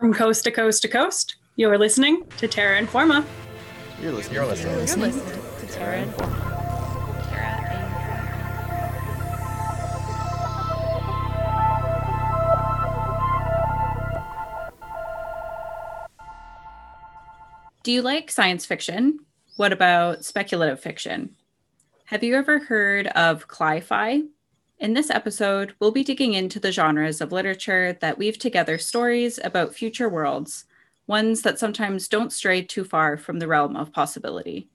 From coast to coast to coast, you're listening to Terra Informa. You're listening to Terra Informa. Do you like science fiction? What about speculative fiction? Have you ever heard of cli-fi? In this episode, we'll be digging into the genres of literature that weave together stories about future worlds, ones that sometimes don't stray too far from the realm of possibility.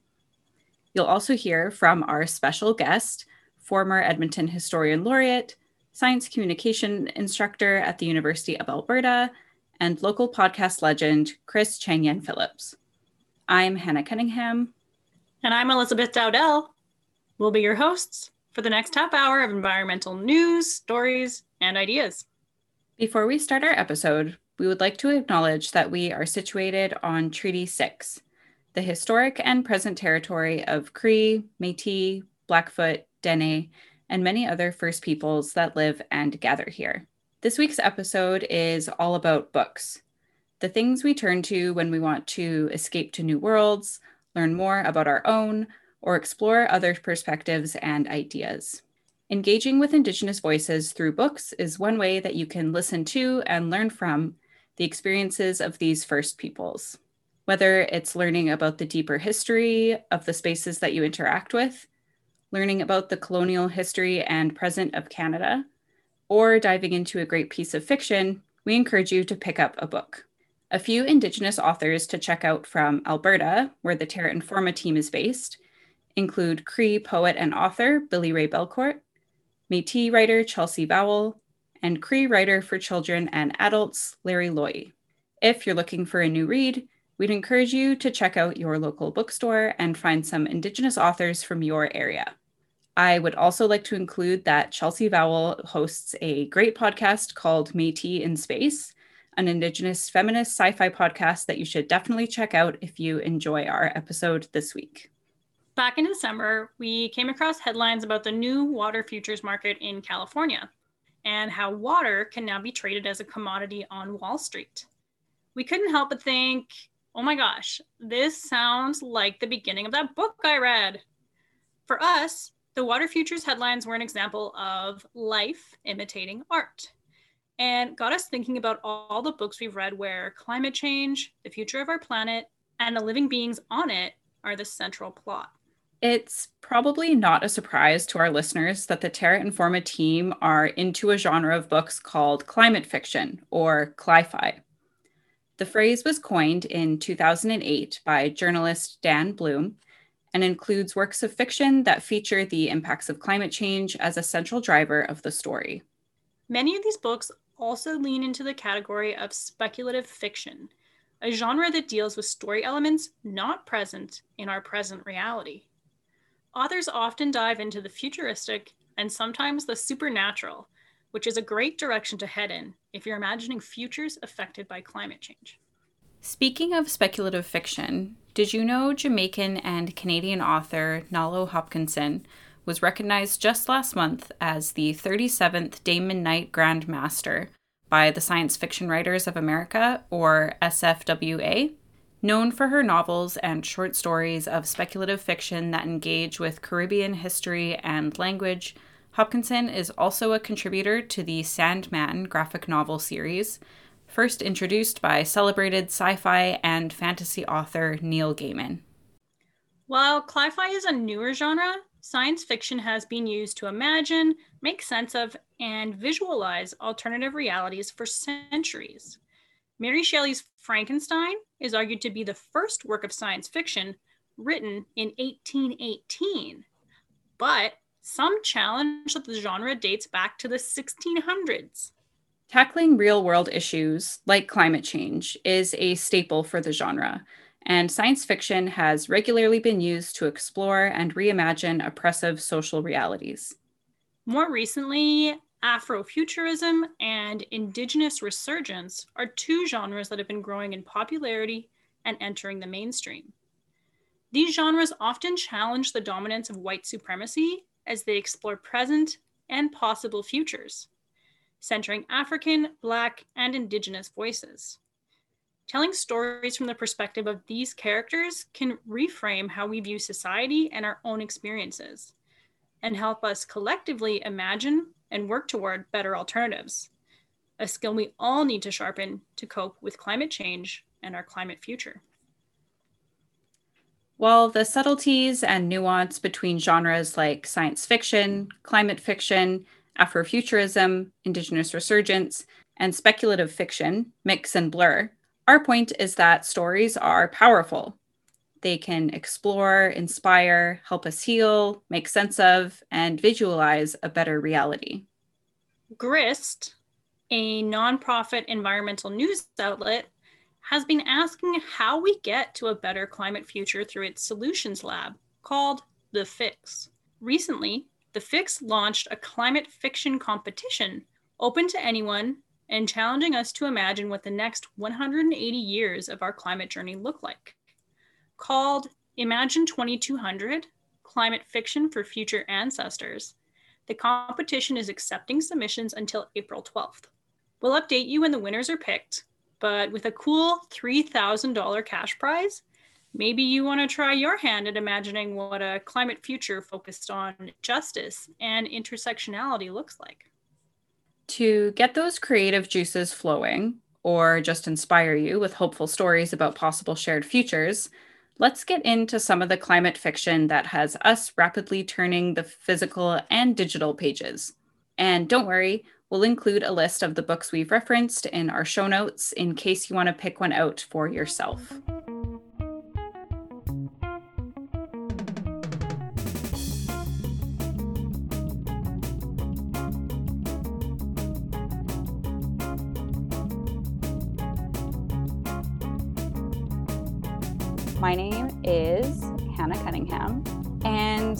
You'll also hear from our special guest, former Edmonton Historian Laureate, science communication instructor at the University of Alberta, and local podcast legend, Chris Changyan Phillips. I'm Hannah Cunningham. And I'm Elizabeth Dowdell. We'll be your hosts for the next half hour of environmental news, stories, and ideas. Before we start our episode, we would like to acknowledge that we are situated on Treaty 6, the historic and present territory of Cree, Métis, Blackfoot, Dene, and many other First Peoples that live and gather here. This week's episode is all about books. The things we turn to when we want to escape to new worlds, learn more about our own, or explore other perspectives and ideas. Engaging with Indigenous voices through books is one way that you can listen to and learn from the experiences of these First Peoples. Whether it's learning about the deeper history of the spaces that you interact with, learning about the colonial history and present of Canada, or diving into a great piece of fiction, we encourage you to pick up a book. A few Indigenous authors to check out from Alberta, where the Terra Informa team is based, include Cree poet and author Billy Ray Belcourt, Métis writer Chelsea Vowel, and Cree writer for children and adults Larry Loy. If you're looking for a new read, we'd encourage you to check out your local bookstore and find some Indigenous authors from your area. I would also like to include that Chelsea Vowell hosts a great podcast called Métis in Space, an Indigenous feminist sci-fi podcast that you should definitely check out if you enjoy our episode this week. Back in December, we came across headlines about the new water futures market in California and how water can now be traded as a commodity on Wall Street. We couldn't help but think, oh my gosh, this sounds like the beginning of that book I read. For us, the water futures headlines were an example of life imitating art, and got us thinking about all the books we've read where climate change, the future of our planet, and the living beings on it are the central plot. It's probably not a surprise to our listeners that the Terra Informa team are into a genre of books called climate fiction, or cli-fi. The phrase was coined in 2008 by journalist Dan Bloom, and includes works of fiction that feature the impacts of climate change as a central driver of the story. Many of these books also lean into the category of speculative fiction, a genre that deals with story elements not present in our present reality. Authors often dive into the futuristic and sometimes the supernatural, which is a great direction to head in if you're imagining futures affected by climate change. Speaking of speculative fiction, did you know Jamaican and Canadian author Nalo Hopkinson was recognized just last month as the 37th Damon Knight Grand Master by the Science Fiction Writers of America, or SFWA, known for her novels and short stories of speculative fiction that engage with Caribbean history and language. Hopkinson is also a contributor to the Sandman graphic novel series, first introduced by celebrated sci-fi and fantasy author Neil Gaiman. While cli-fi is a newer genre, science fiction has been used to imagine, make sense of, and visualize alternative realities for centuries. Mary Shelley's Frankenstein is argued to be the first work of science fiction written in 1818, but some challenge that the genre dates back to the 1600s. Tackling real-world issues, like climate change, is a staple for the genre, and science fiction has regularly been used to explore and reimagine oppressive social realities. More recently, Afrofuturism and Indigenous resurgence are two genres that have been growing in popularity and entering the mainstream. These genres often challenge the dominance of white supremacy as they explore present and possible futures, centering African, Black, and Indigenous voices. Telling stories from the perspective of these characters can reframe how we view society and our own experiences, and help us collectively imagine and work toward better alternatives, a skill we all need to sharpen to cope with climate change and our climate future. While the subtleties and nuance between genres like science fiction, climate fiction, Afrofuturism, Indigenous resurgence, and speculative fiction mix and blur, our point is that stories are powerful. They can explore, inspire, help us heal, make sense of, and visualize a better reality. Grist, a nonprofit environmental news outlet, has been asking how we get to a better climate future through its solutions lab called The Fix. Recently, The Fix launched a climate fiction competition open to anyone and challenging us to imagine what the next 180 years of our climate journey look like. Called Imagine 2200 Climate Fiction for Future Ancestors, the competition is accepting submissions until April 12th. We'll update you when the winners are picked, but with a cool $3,000 cash prize, maybe you want to try your hand at imagining what a climate future focused on justice and intersectionality looks like. To get those creative juices flowing, or just inspire you with hopeful stories about possible shared futures, let's get into some of the climate fiction that has us rapidly turning the physical and digital pages. And don't worry, we'll include a list of the books we've referenced in our show notes in case you want to pick one out for yourself. My name is Hannah Cunningham, and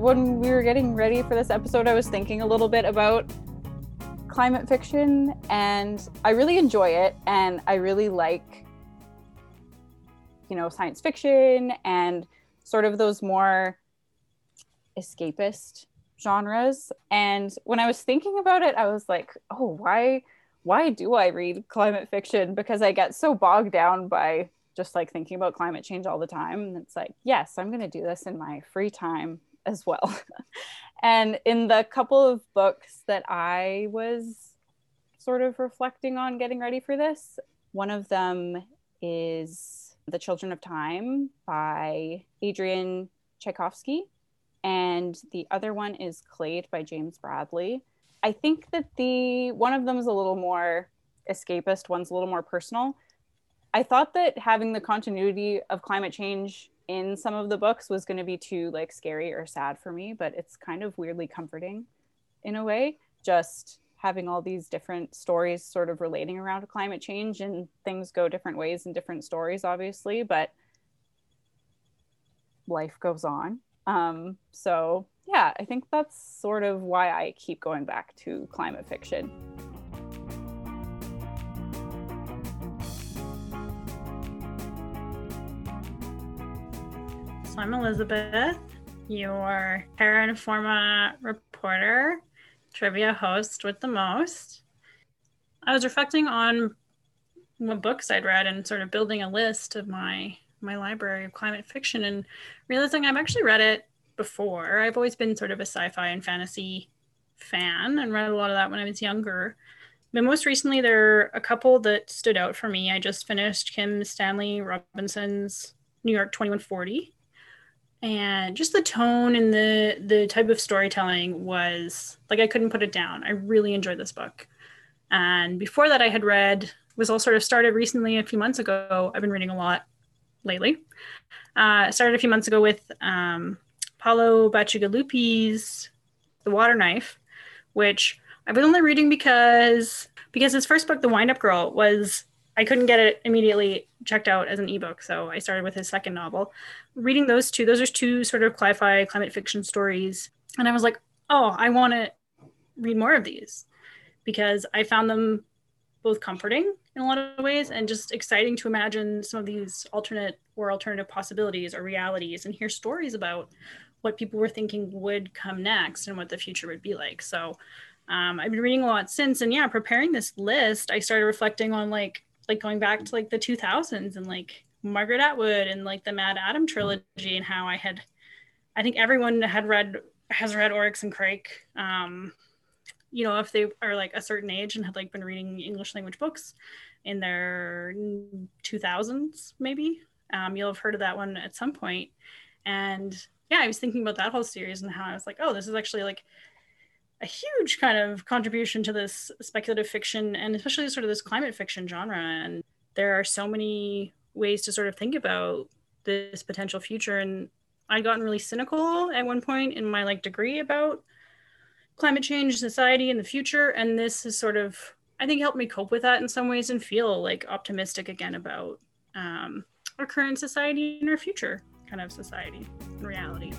when we were getting ready for this episode, I was thinking a little bit about climate fiction, and I really enjoy it, and I really like, you know, science fiction and sort of those more escapist genres. And when I was thinking about it, I was like, oh, why do I read climate fiction? Because I get so bogged down by just like thinking about climate change all the time. And it's like, yes, I'm gonna do this in my free time as well. And in the couple of books that I was sort of reflecting on getting ready for this, one of them is The Children of Time by Adrian Tchaikovsky. And the other one is Clade by James Bradley. I think that one of them is a little more escapist, one's a little more personal. I thought that having the continuity of climate change in some of the books was going to be too like scary or sad for me, but it's kind of weirdly comforting in a way, just having all these different stories sort of relating around climate change, and things go different ways in different stories, obviously, but life goes on. So yeah, I think that's sort of why I keep going back to climate fiction. So I'm Elizabeth, your Terra Informa reporter, trivia host with the most. I was reflecting on what books I'd read and sort of building a list of my library of climate fiction, and realizing I've actually read it before. I've always been sort of a sci-fi and fantasy fan and read a lot of that when I was younger. But most recently, there are a couple that stood out for me. I just finished Kim Stanley Robinson's New York 2140. And just the tone and the type of storytelling was, like, I couldn't put it down. I really enjoyed this book. And before that, I had read, was all sort of started recently a few months ago. I've been reading a lot lately. Started a few months ago with Paolo Bacigalupi's The Water Knife, which I've been only reading because his first book, The Wind Up Girl, was, I couldn't get it immediately checked out as an ebook, so I started with his second novel. Reading those two, those are two sort of sci-fi climate fiction stories, and I was like, oh, I want to read more of these, because I found them both comforting in a lot of ways and just exciting to imagine some of these alternative possibilities or realities and hear stories about what people were thinking would come next and what the future would be like. So I've been reading a lot since, and yeah, preparing this list, I started reflecting on like like going back to like the 2000s and like Margaret Atwood and like the Mad Adam trilogy, and how I think everyone has read Oryx and Crake, you know, if they are like a certain age and had like been reading English language books in their 2000s, maybe, you'll have heard of that one at some point. And yeah, I was thinking about that whole series and how I was like, oh, this is actually like a huge kind of contribution to this speculative fiction, and especially sort of this climate fiction genre. And there are so many ways to sort of think about this potential future. And I'd gotten really cynical at one point in my like degree about climate change, society, and the future. And this is sort of, I think, helped me cope with that in some ways and feel like optimistic again about our current society and our future kind of society and reality.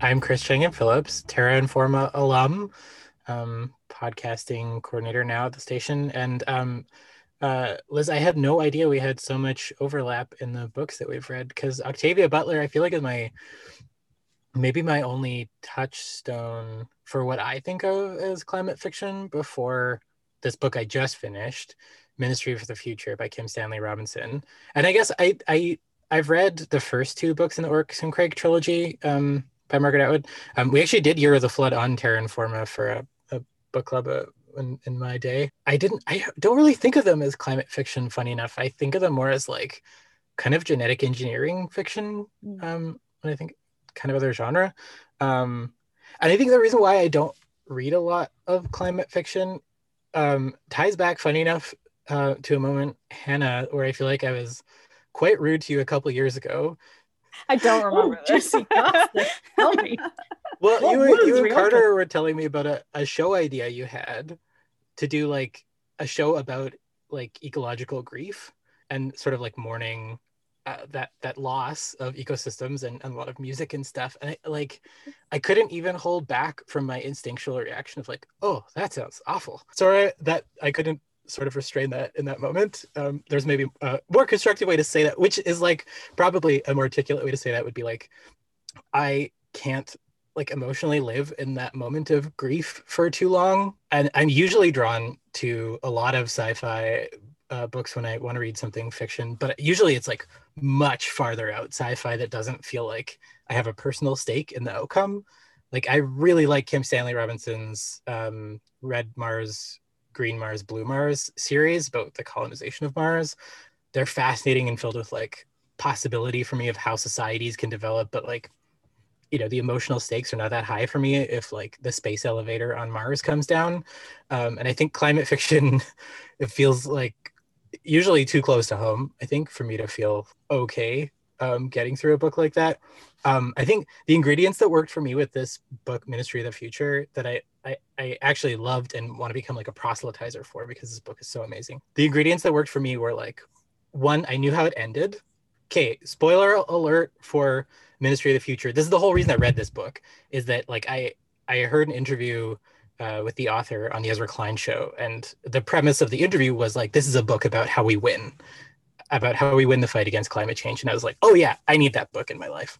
I'm Chris Changin Phillips, Terra Informa alum, podcasting coordinator now at the station. And Liz, I had no idea we had so much overlap in the books that we've read, because Octavia Butler, I feel like, is maybe my only touchstone for what I think of as climate fiction before this book I just finished, Ministry for the Future by Kim Stanley Robinson. And I guess I've read the first two books in the Oryx and Crake trilogy, by Margaret Atwood. We actually did Year of the Flood on Terra Informa for a book club in my day. I don't really think of them as climate fiction, funny enough. I think of them more as like kind of genetic engineering fiction, and I think kind of other genre. And I think the reason why I don't read a lot of climate fiction ties back, funny enough, to a moment, Hannah, where I feel like I was quite rude to you a couple years ago. I don't remember. Tell me. Well, you and Carter were telling me about a show idea you had to do, like a show about like ecological grief and sort of like mourning that loss of ecosystems, and a lot of music and stuff. And I couldn't even hold back from my instinctual reaction of like, oh, that sounds awful. Sorry that I couldn't sort of restrain that in that moment. There's maybe a more constructive way to say that, which is like probably a more articulate way to say that would be like, I can't like emotionally live in that moment of grief for too long. And I'm usually drawn to a lot of sci-fi books when I want to read something fiction, but usually it's like much farther out sci-fi that doesn't feel like I have a personal stake in the outcome. Like I really like Kim Stanley Robinson's Red Mars, Green Mars, Blue Mars series about the colonization of Mars. They're fascinating and filled with like possibility for me of how societies can develop, but like, you know, the emotional stakes are not that high for me if like the space elevator on Mars comes down. And I think climate fiction, it feels like usually too close to home, I think, for me to feel okay getting through a book like that. I think the ingredients that worked for me with this book, Ministry of the Future, that I actually loved and want to become like a proselytizer for, because this book is so amazing. The ingredients that worked for me were like, one, I knew how it ended. Okay, spoiler alert for Ministry of the Future. This is the whole reason I read this book, is that like I heard an interview with the author on the Ezra Klein show. And the premise of the interview was like, this is a book about how we win the fight against climate change. And I was like, oh yeah, I need that book in my life,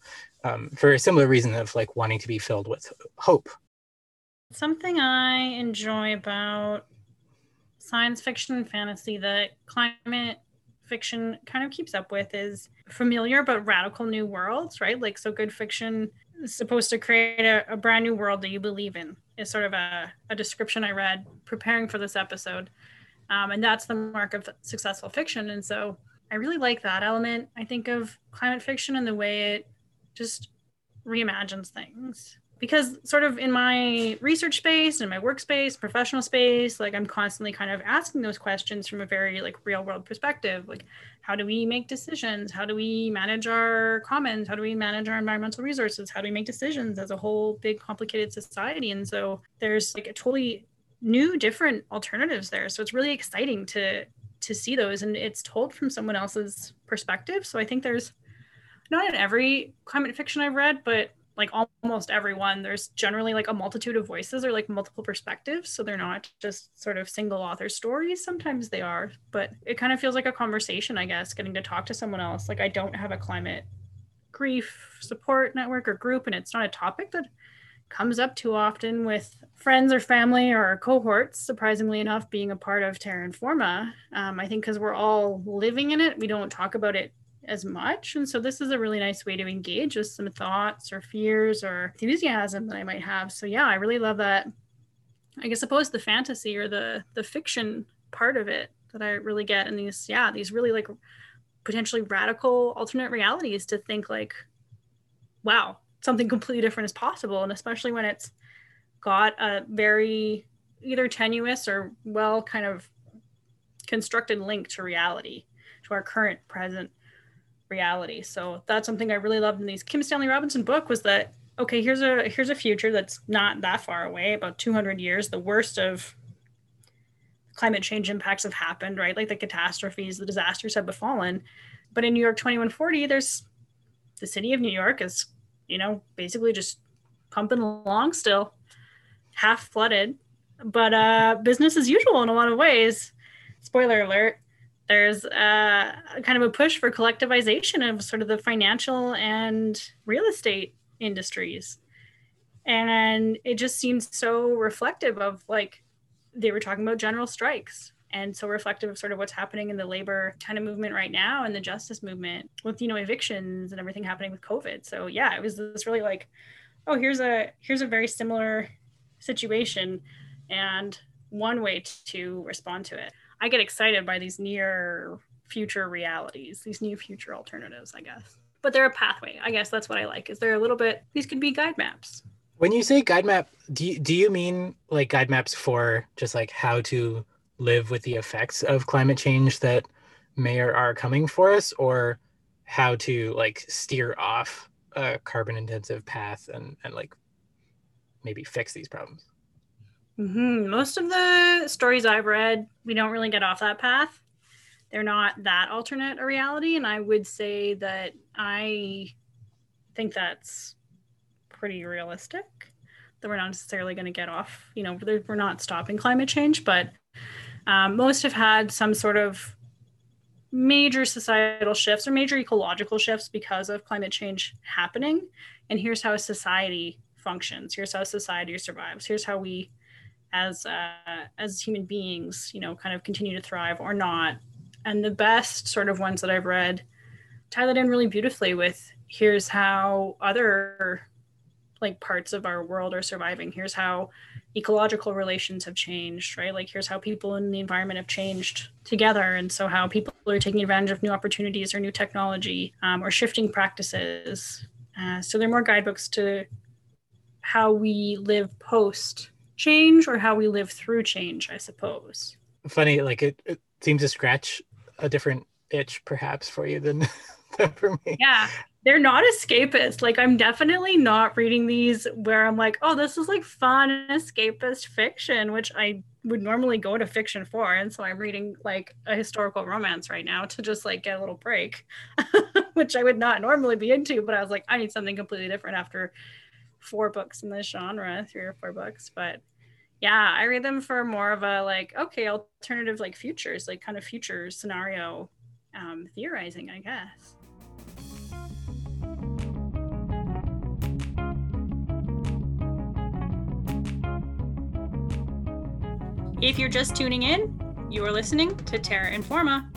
for a similar reason of like wanting to be filled with hope. Something I enjoy about science fiction and fantasy that climate fiction kind of keeps up with is familiar but radical new worlds, right? Like, so good fiction is supposed to create a brand new world that you believe in, is sort of a description I read preparing for this episode. And that's the mark of successful fiction. And so I really like that element, I think, of climate fiction and the way it just reimagines things. Because sort of in my research space, in my workspace, professional space, like I'm constantly kind of asking those questions from a very like real world perspective. Like, how do we make decisions? How do we manage our commons? How do we manage our environmental resources? How do we make decisions as a whole big complicated society? And so there's like a totally new different alternatives there. So it's really exciting to see those, and it's told from someone else's perspective. So I think there's, not in every climate fiction I've read, but like almost everyone, there's generally like a multitude of voices or like multiple perspectives. So they're not just sort of single author stories. Sometimes they are, but it kind of feels like a conversation, I guess, getting to talk to someone else. Like, I don't have a climate grief support network or group, and it's not a topic that comes up too often with friends or family or cohorts, surprisingly enough, being a part of Terra Informa. I think because we're all living in it, we don't talk about it as much. And so this is a really nice way to engage with some thoughts or fears or enthusiasm that I might have. So yeah, I really love that. I guess suppose the fantasy or the fiction part of it that I really get in these, yeah, these really like potentially radical alternate realities to think like, wow, something completely different is possible. And especially when it's got a very either tenuous or well kind of constructed link to reality, to our current present reality. So that's something I really loved in these Kim Stanley Robinson book was that, okay, here's a future that's not that far away, about 200 years, the worst of climate change impacts have happened, right? Like the catastrophes, the disasters have befallen. But in New York 2140, there's the city of New York is, you know, basically just pumping along still, half flooded, but business as usual in a lot of ways. Spoiler alert, there's kind of a push for collectivization of sort of the financial and real estate industries. And it just seems so reflective of like, they were talking about general strikes. And so reflective of sort of what's happening in the labor kind of movement right now and the justice movement with, you know, evictions and everything happening with COVID. So yeah, it was this really like, oh, here's a very similar situation and one way to respond to it. I get excited by these near future realities, these new future alternatives, I guess. But they're a pathway. I guess that's what I like, is they're a little bit, these could be guide maps. When you say guide map, do you mean like guide maps for just like how to live with the effects of climate change that may or are coming for us, or how to like steer off a carbon intensive path and like maybe fix these problems? Mm-hmm. Most of the stories I've read, we don't really get off that path. They're not that alternate a reality. And I would say that I think that's pretty realistic, that we're not necessarily going to get off, you know, we're not stopping climate change, but most have had some sort of major societal shifts or major ecological shifts because of climate change happening. And here's how society functions. Here's how society survives. Here's how we as human beings, you know, kind of continue to thrive or not. And the best sort of ones that I've read tie that in really beautifully with here's how other like parts of our world are surviving. Here's how ecological relations have changed, right? Like here's how people in the environment have changed together. And so how people are taking advantage of new opportunities or new technology or shifting practices. So they're more guidebooks to how we live post change or how we live through change, I suppose. Funny, like it seems to scratch a different itch perhaps for you than for me. Yeah. They're not escapist. Like I'm definitely not reading these where I'm like, oh, this is like fun escapist fiction, which I would normally go to fiction for. And so I'm reading like a historical romance right now to just like get a little break, which I would not normally be into, but I was like, I need something completely different after 4 books in this genre, 3 or 4 books. But yeah, I read them for more of a like, okay, alternative like futures, like kind of future scenario theorizing, I guess. If you're just tuning in, you are listening to Terra Informa,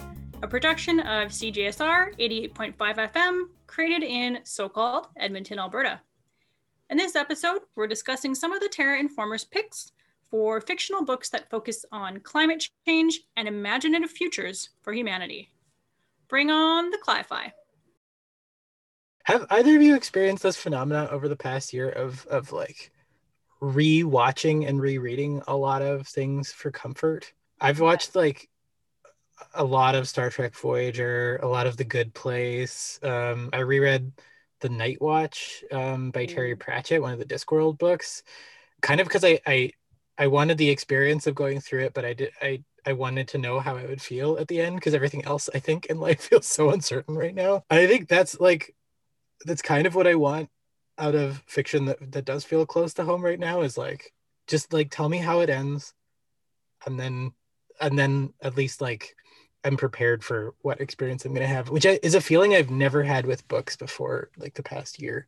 a production of CJSR 88.5 FM, created in so-called Edmonton, Alberta. In this episode, we're discussing some of the Terra Informer's picks for fictional books that focus on climate change and imaginative futures for humanity. Bring on the cli-fi. Have either of you experienced this phenomenon over the past year of like re-watching and rereading a lot of things for comfort? I've watched like a lot of Star Trek Voyager, a lot of The Good Place. I reread The Night Watch by Terry Pratchett, one of the Discworld books, kind of because I wanted the experience of going through it, but I wanted to know how I would feel at the end, because everything else I think in life feels so uncertain right now. I think that's kind of what I want out of fiction that does feel close to home right now, is like, just like tell me how it ends, and then at least like I'm prepared for what experience I'm going to have, which is a feeling I've never had with books before, like the past year.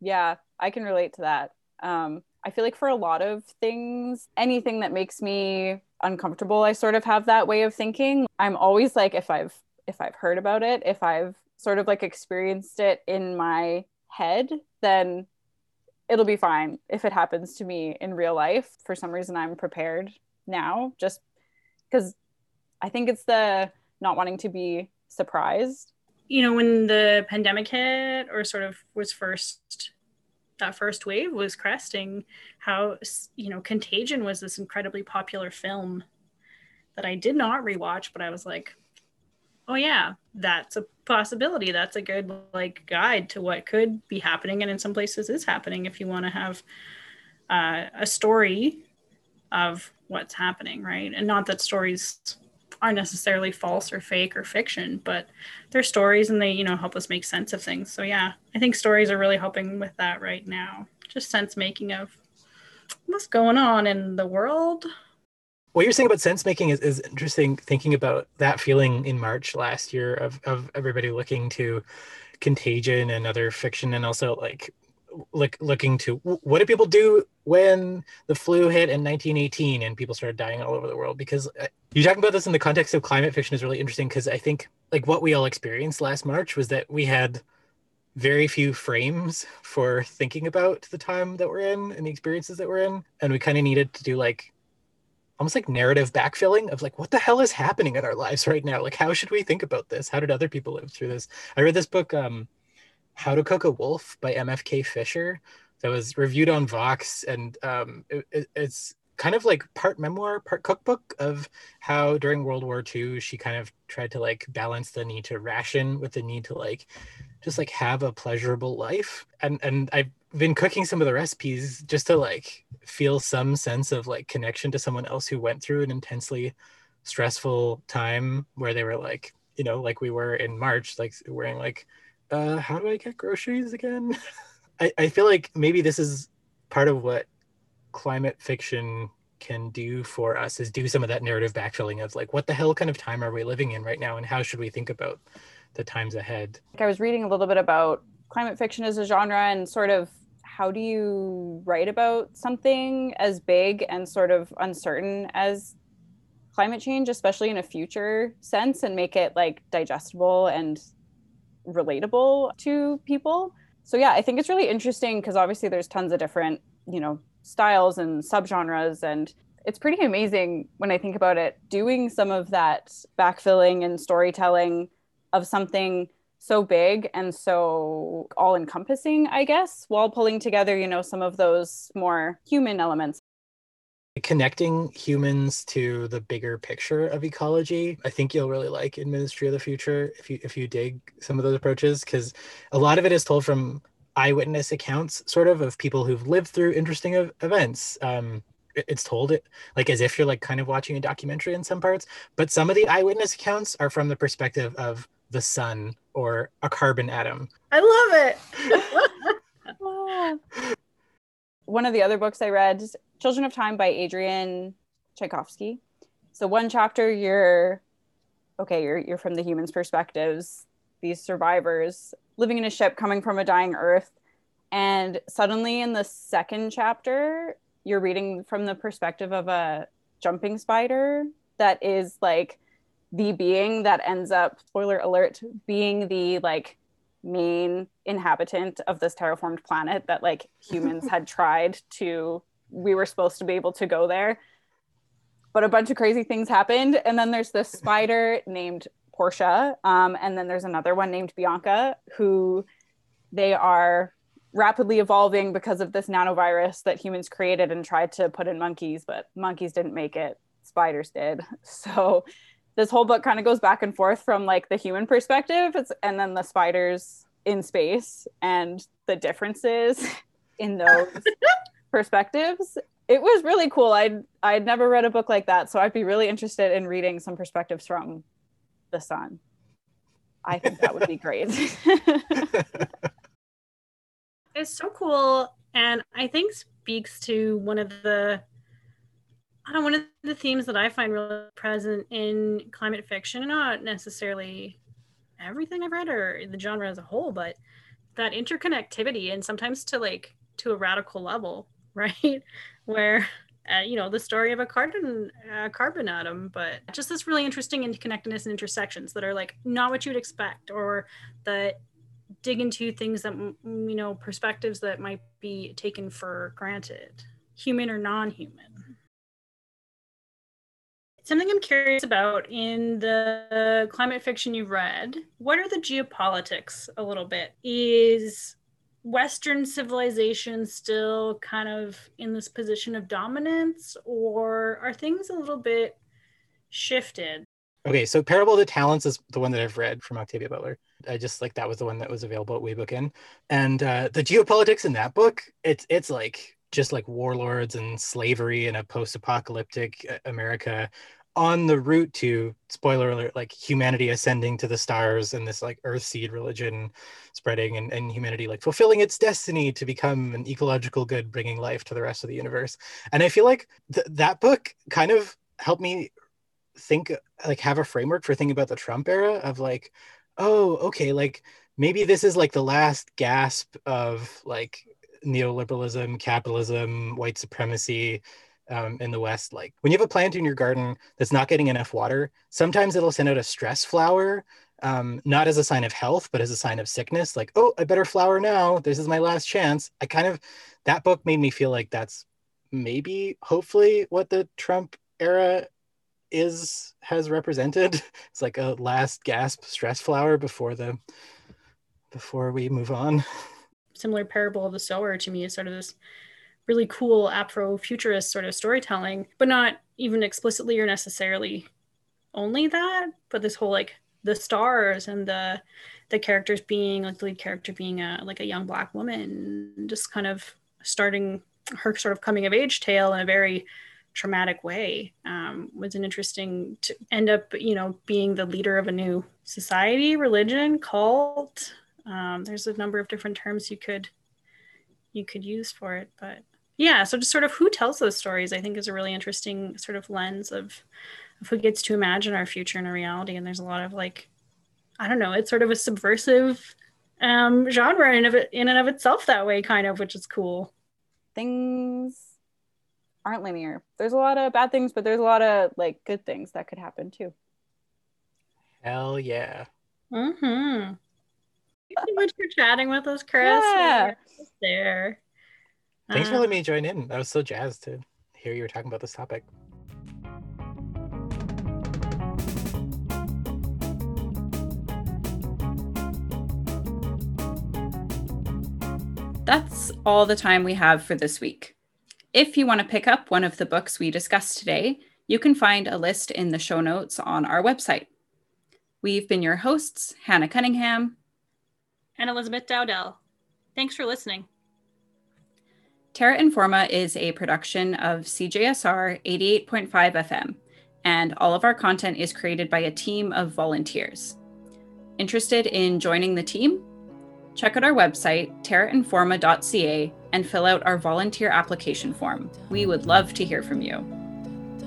Yeah, I can relate to that. I feel like for a lot of things, anything that makes me uncomfortable, I sort of have that way of thinking. I'm always like, if I've heard about it, if I've sort of like experienced it in my head, then it'll be fine if it happens to me in real life. For some reason, I'm prepared now, just because I think it's the not wanting to be surprised. You know, when the pandemic hit, or sort of was first, that first wave was cresting, how, you know, Contagion was this incredibly popular film that I did not rewatch, but I was like, oh yeah, that's a possibility. That's a good like guide to what could be happening. And in some places is happening if you want to have a story of what's happening, right? And not that stories are necessarily false or fake or fiction, but they're stories and they, you know, help us make sense of things. So yeah, I think stories are really helping with that right now. Just sense making of what's going on in the world. What you're saying about sense making is interesting, thinking about that feeling in March last year of everybody looking to Contagion and other fiction, and also like looking to what did people do when the flu hit in 1918 and people started dying all over the world. Because you talking about this in the context of climate fiction is really interesting, because I think like what we all experienced last March was that we had very few frames for thinking about the time that we're in and the experiences that we're in, and we kind of needed to do like almost like narrative backfilling of like, what the hell is happening in our lives right now? Like, how should we think about this? How did other people live through this? I read this book How to Cook a Wolf by MFK Fisher that was reviewed on Vox, and it's kind of like part memoir, part cookbook of how during World War II she kind of tried to like balance the need to ration with the need to like just like have a pleasurable life. And I've been cooking some of the recipes just to like feel some sense of like connection to someone else who went through an intensely stressful time where they were like, you know, like we were in March, like wearing like, how do I get groceries again? I feel like maybe this is part of what climate fiction can do for us, is do some of that narrative backfilling of like, what the hell kind of time are we living in right now? And how should we think about the times ahead? I was reading a little bit about climate fiction as a genre and sort of how do you write about something as big and sort of uncertain as climate change, especially in a future sense, and make it like digestible and relatable to people. So yeah, I think it's really interesting because obviously there's tons of different, you know, styles and subgenres, and it's pretty amazing when I think about it, doing some of that backfilling and storytelling of something so big and so all-encompassing, I guess, while pulling together, you know, some of those more human elements. Connecting humans to the bigger picture of ecology, I think you'll really like in Ministry of the Future if you dig some of those approaches, because a lot of it is told from eyewitness accounts, sort of people who've lived through interesting events. It's told it like as if you're like kind of watching a documentary in some parts, but some of the eyewitness accounts are from the perspective of the sun or a carbon atom. I love it. One of the other books I read, Children of Time by Adrian Tchaikovsky. So one chapter you're from the humans' perspectives, these survivors living in a ship coming from a dying Earth. And suddenly in the second chapter, you're reading from the perspective of a jumping spider that is like the being that ends up, spoiler alert, being the like main inhabitant of this terraformed planet that like humans had tried to, we were supposed to be able to go there, but a bunch of crazy things happened. And then there's this spider named Portia, and then there's another one named Bianca, who they are rapidly evolving because of this nanovirus that humans created and tried to put in monkeys, but monkeys didn't make it, spiders did. So this whole book kind of goes back and forth from like the human perspective and then the spiders in space and the differences in those perspectives. It was really cool. I'd never read a book like that, so I'd be really interested in reading some perspectives from the sun. I think that would be great. It's so cool, and I think speaks to one of the themes that I find really present in climate fiction, not necessarily everything I've read or the genre as a whole, but that interconnectivity, and sometimes to like to a radical level, right? Where, you know, the story of a carbon atom, but just this really interesting interconnectedness and intersections that are like not what you'd expect, or that dig into things that, you know, perspectives that might be taken for granted, human or non-human. Something I'm curious about in the climate fiction you've read, what are the geopolitics a little bit? Is Western civilization still kind of in this position of dominance, or are things a little bit shifted? Okay, so Parable of the Talents is the one that I've read from Octavia Butler. I just like that was the one that was available at Weebookin. And the geopolitics in that book, it's like just like warlords and slavery in a post-apocalyptic America, on the route to, spoiler alert, like humanity ascending to the stars and this like earth seed religion spreading, and humanity like fulfilling its destiny to become an ecological good, bringing life to the rest of the universe. And I feel like that book kind of helped me think, like have a framework for thinking about the Trump era of like, oh, okay, like maybe this is like the last gasp of like neoliberalism, capitalism, white supremacy, in the West. Like when you have a plant in your garden that's not getting enough water, sometimes it'll send out a stress flower, not as a sign of health, but as a sign of sickness. Like, oh, I better flower now. This is my last chance. That book made me feel like that's maybe, hopefully, what the Trump era has represented. It's like a last gasp stress flower before we move on. Similar Parable of the Sower to me is sort of this really cool Afrofuturist sort of storytelling, but not even explicitly or necessarily only that, but this whole like the stars and the characters being like, the lead character being a young Black woman, just kind of starting her sort of coming of age tale in a very traumatic way, was an interesting to end up, you know, being the leader of a new society, religion, cult. There's a number of different terms you could use for it, but yeah, so just sort of who tells those stories, I think, is a really interesting sort of lens of who gets to imagine our future and our reality. And there's a lot of like, I don't know, it's sort of a subversive genre in and of itself that way, kind of, which is cool. Things aren't linear. There's a lot of bad things, but there's a lot of like good things that could happen too. Hell yeah. Mm-hmm. Thank you so much for chatting with us, Chris. Yeah. There. Thanks for letting me join in. I was so jazzed to hear you were talking about this topic. That's all the time we have for this week. If you want to pick up one of the books we discussed today, you can find a list in the show notes on our website. We've been your hosts, Hannah Cunningham and Elizabeth Dowdell. Thanks for listening. Terra Informa is a production of CJSR 88.5 FM, and all of our content is created by a team of volunteers. Interested in joining the team? Check out our website, terrainforma.ca, and fill out our volunteer application form. We would love to hear from you.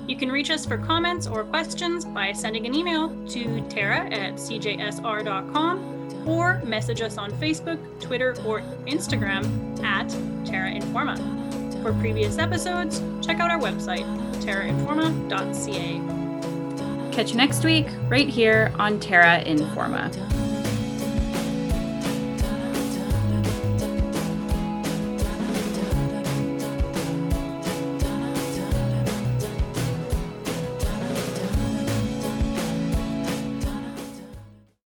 You can reach us for comments or questions by sending an email to terra@cjsr.com, or message us on Facebook, Twitter, or Instagram at Terra Informa. For previous episodes, check out our website, terrainforma.ca. Catch you next week, right here on Terra Informa.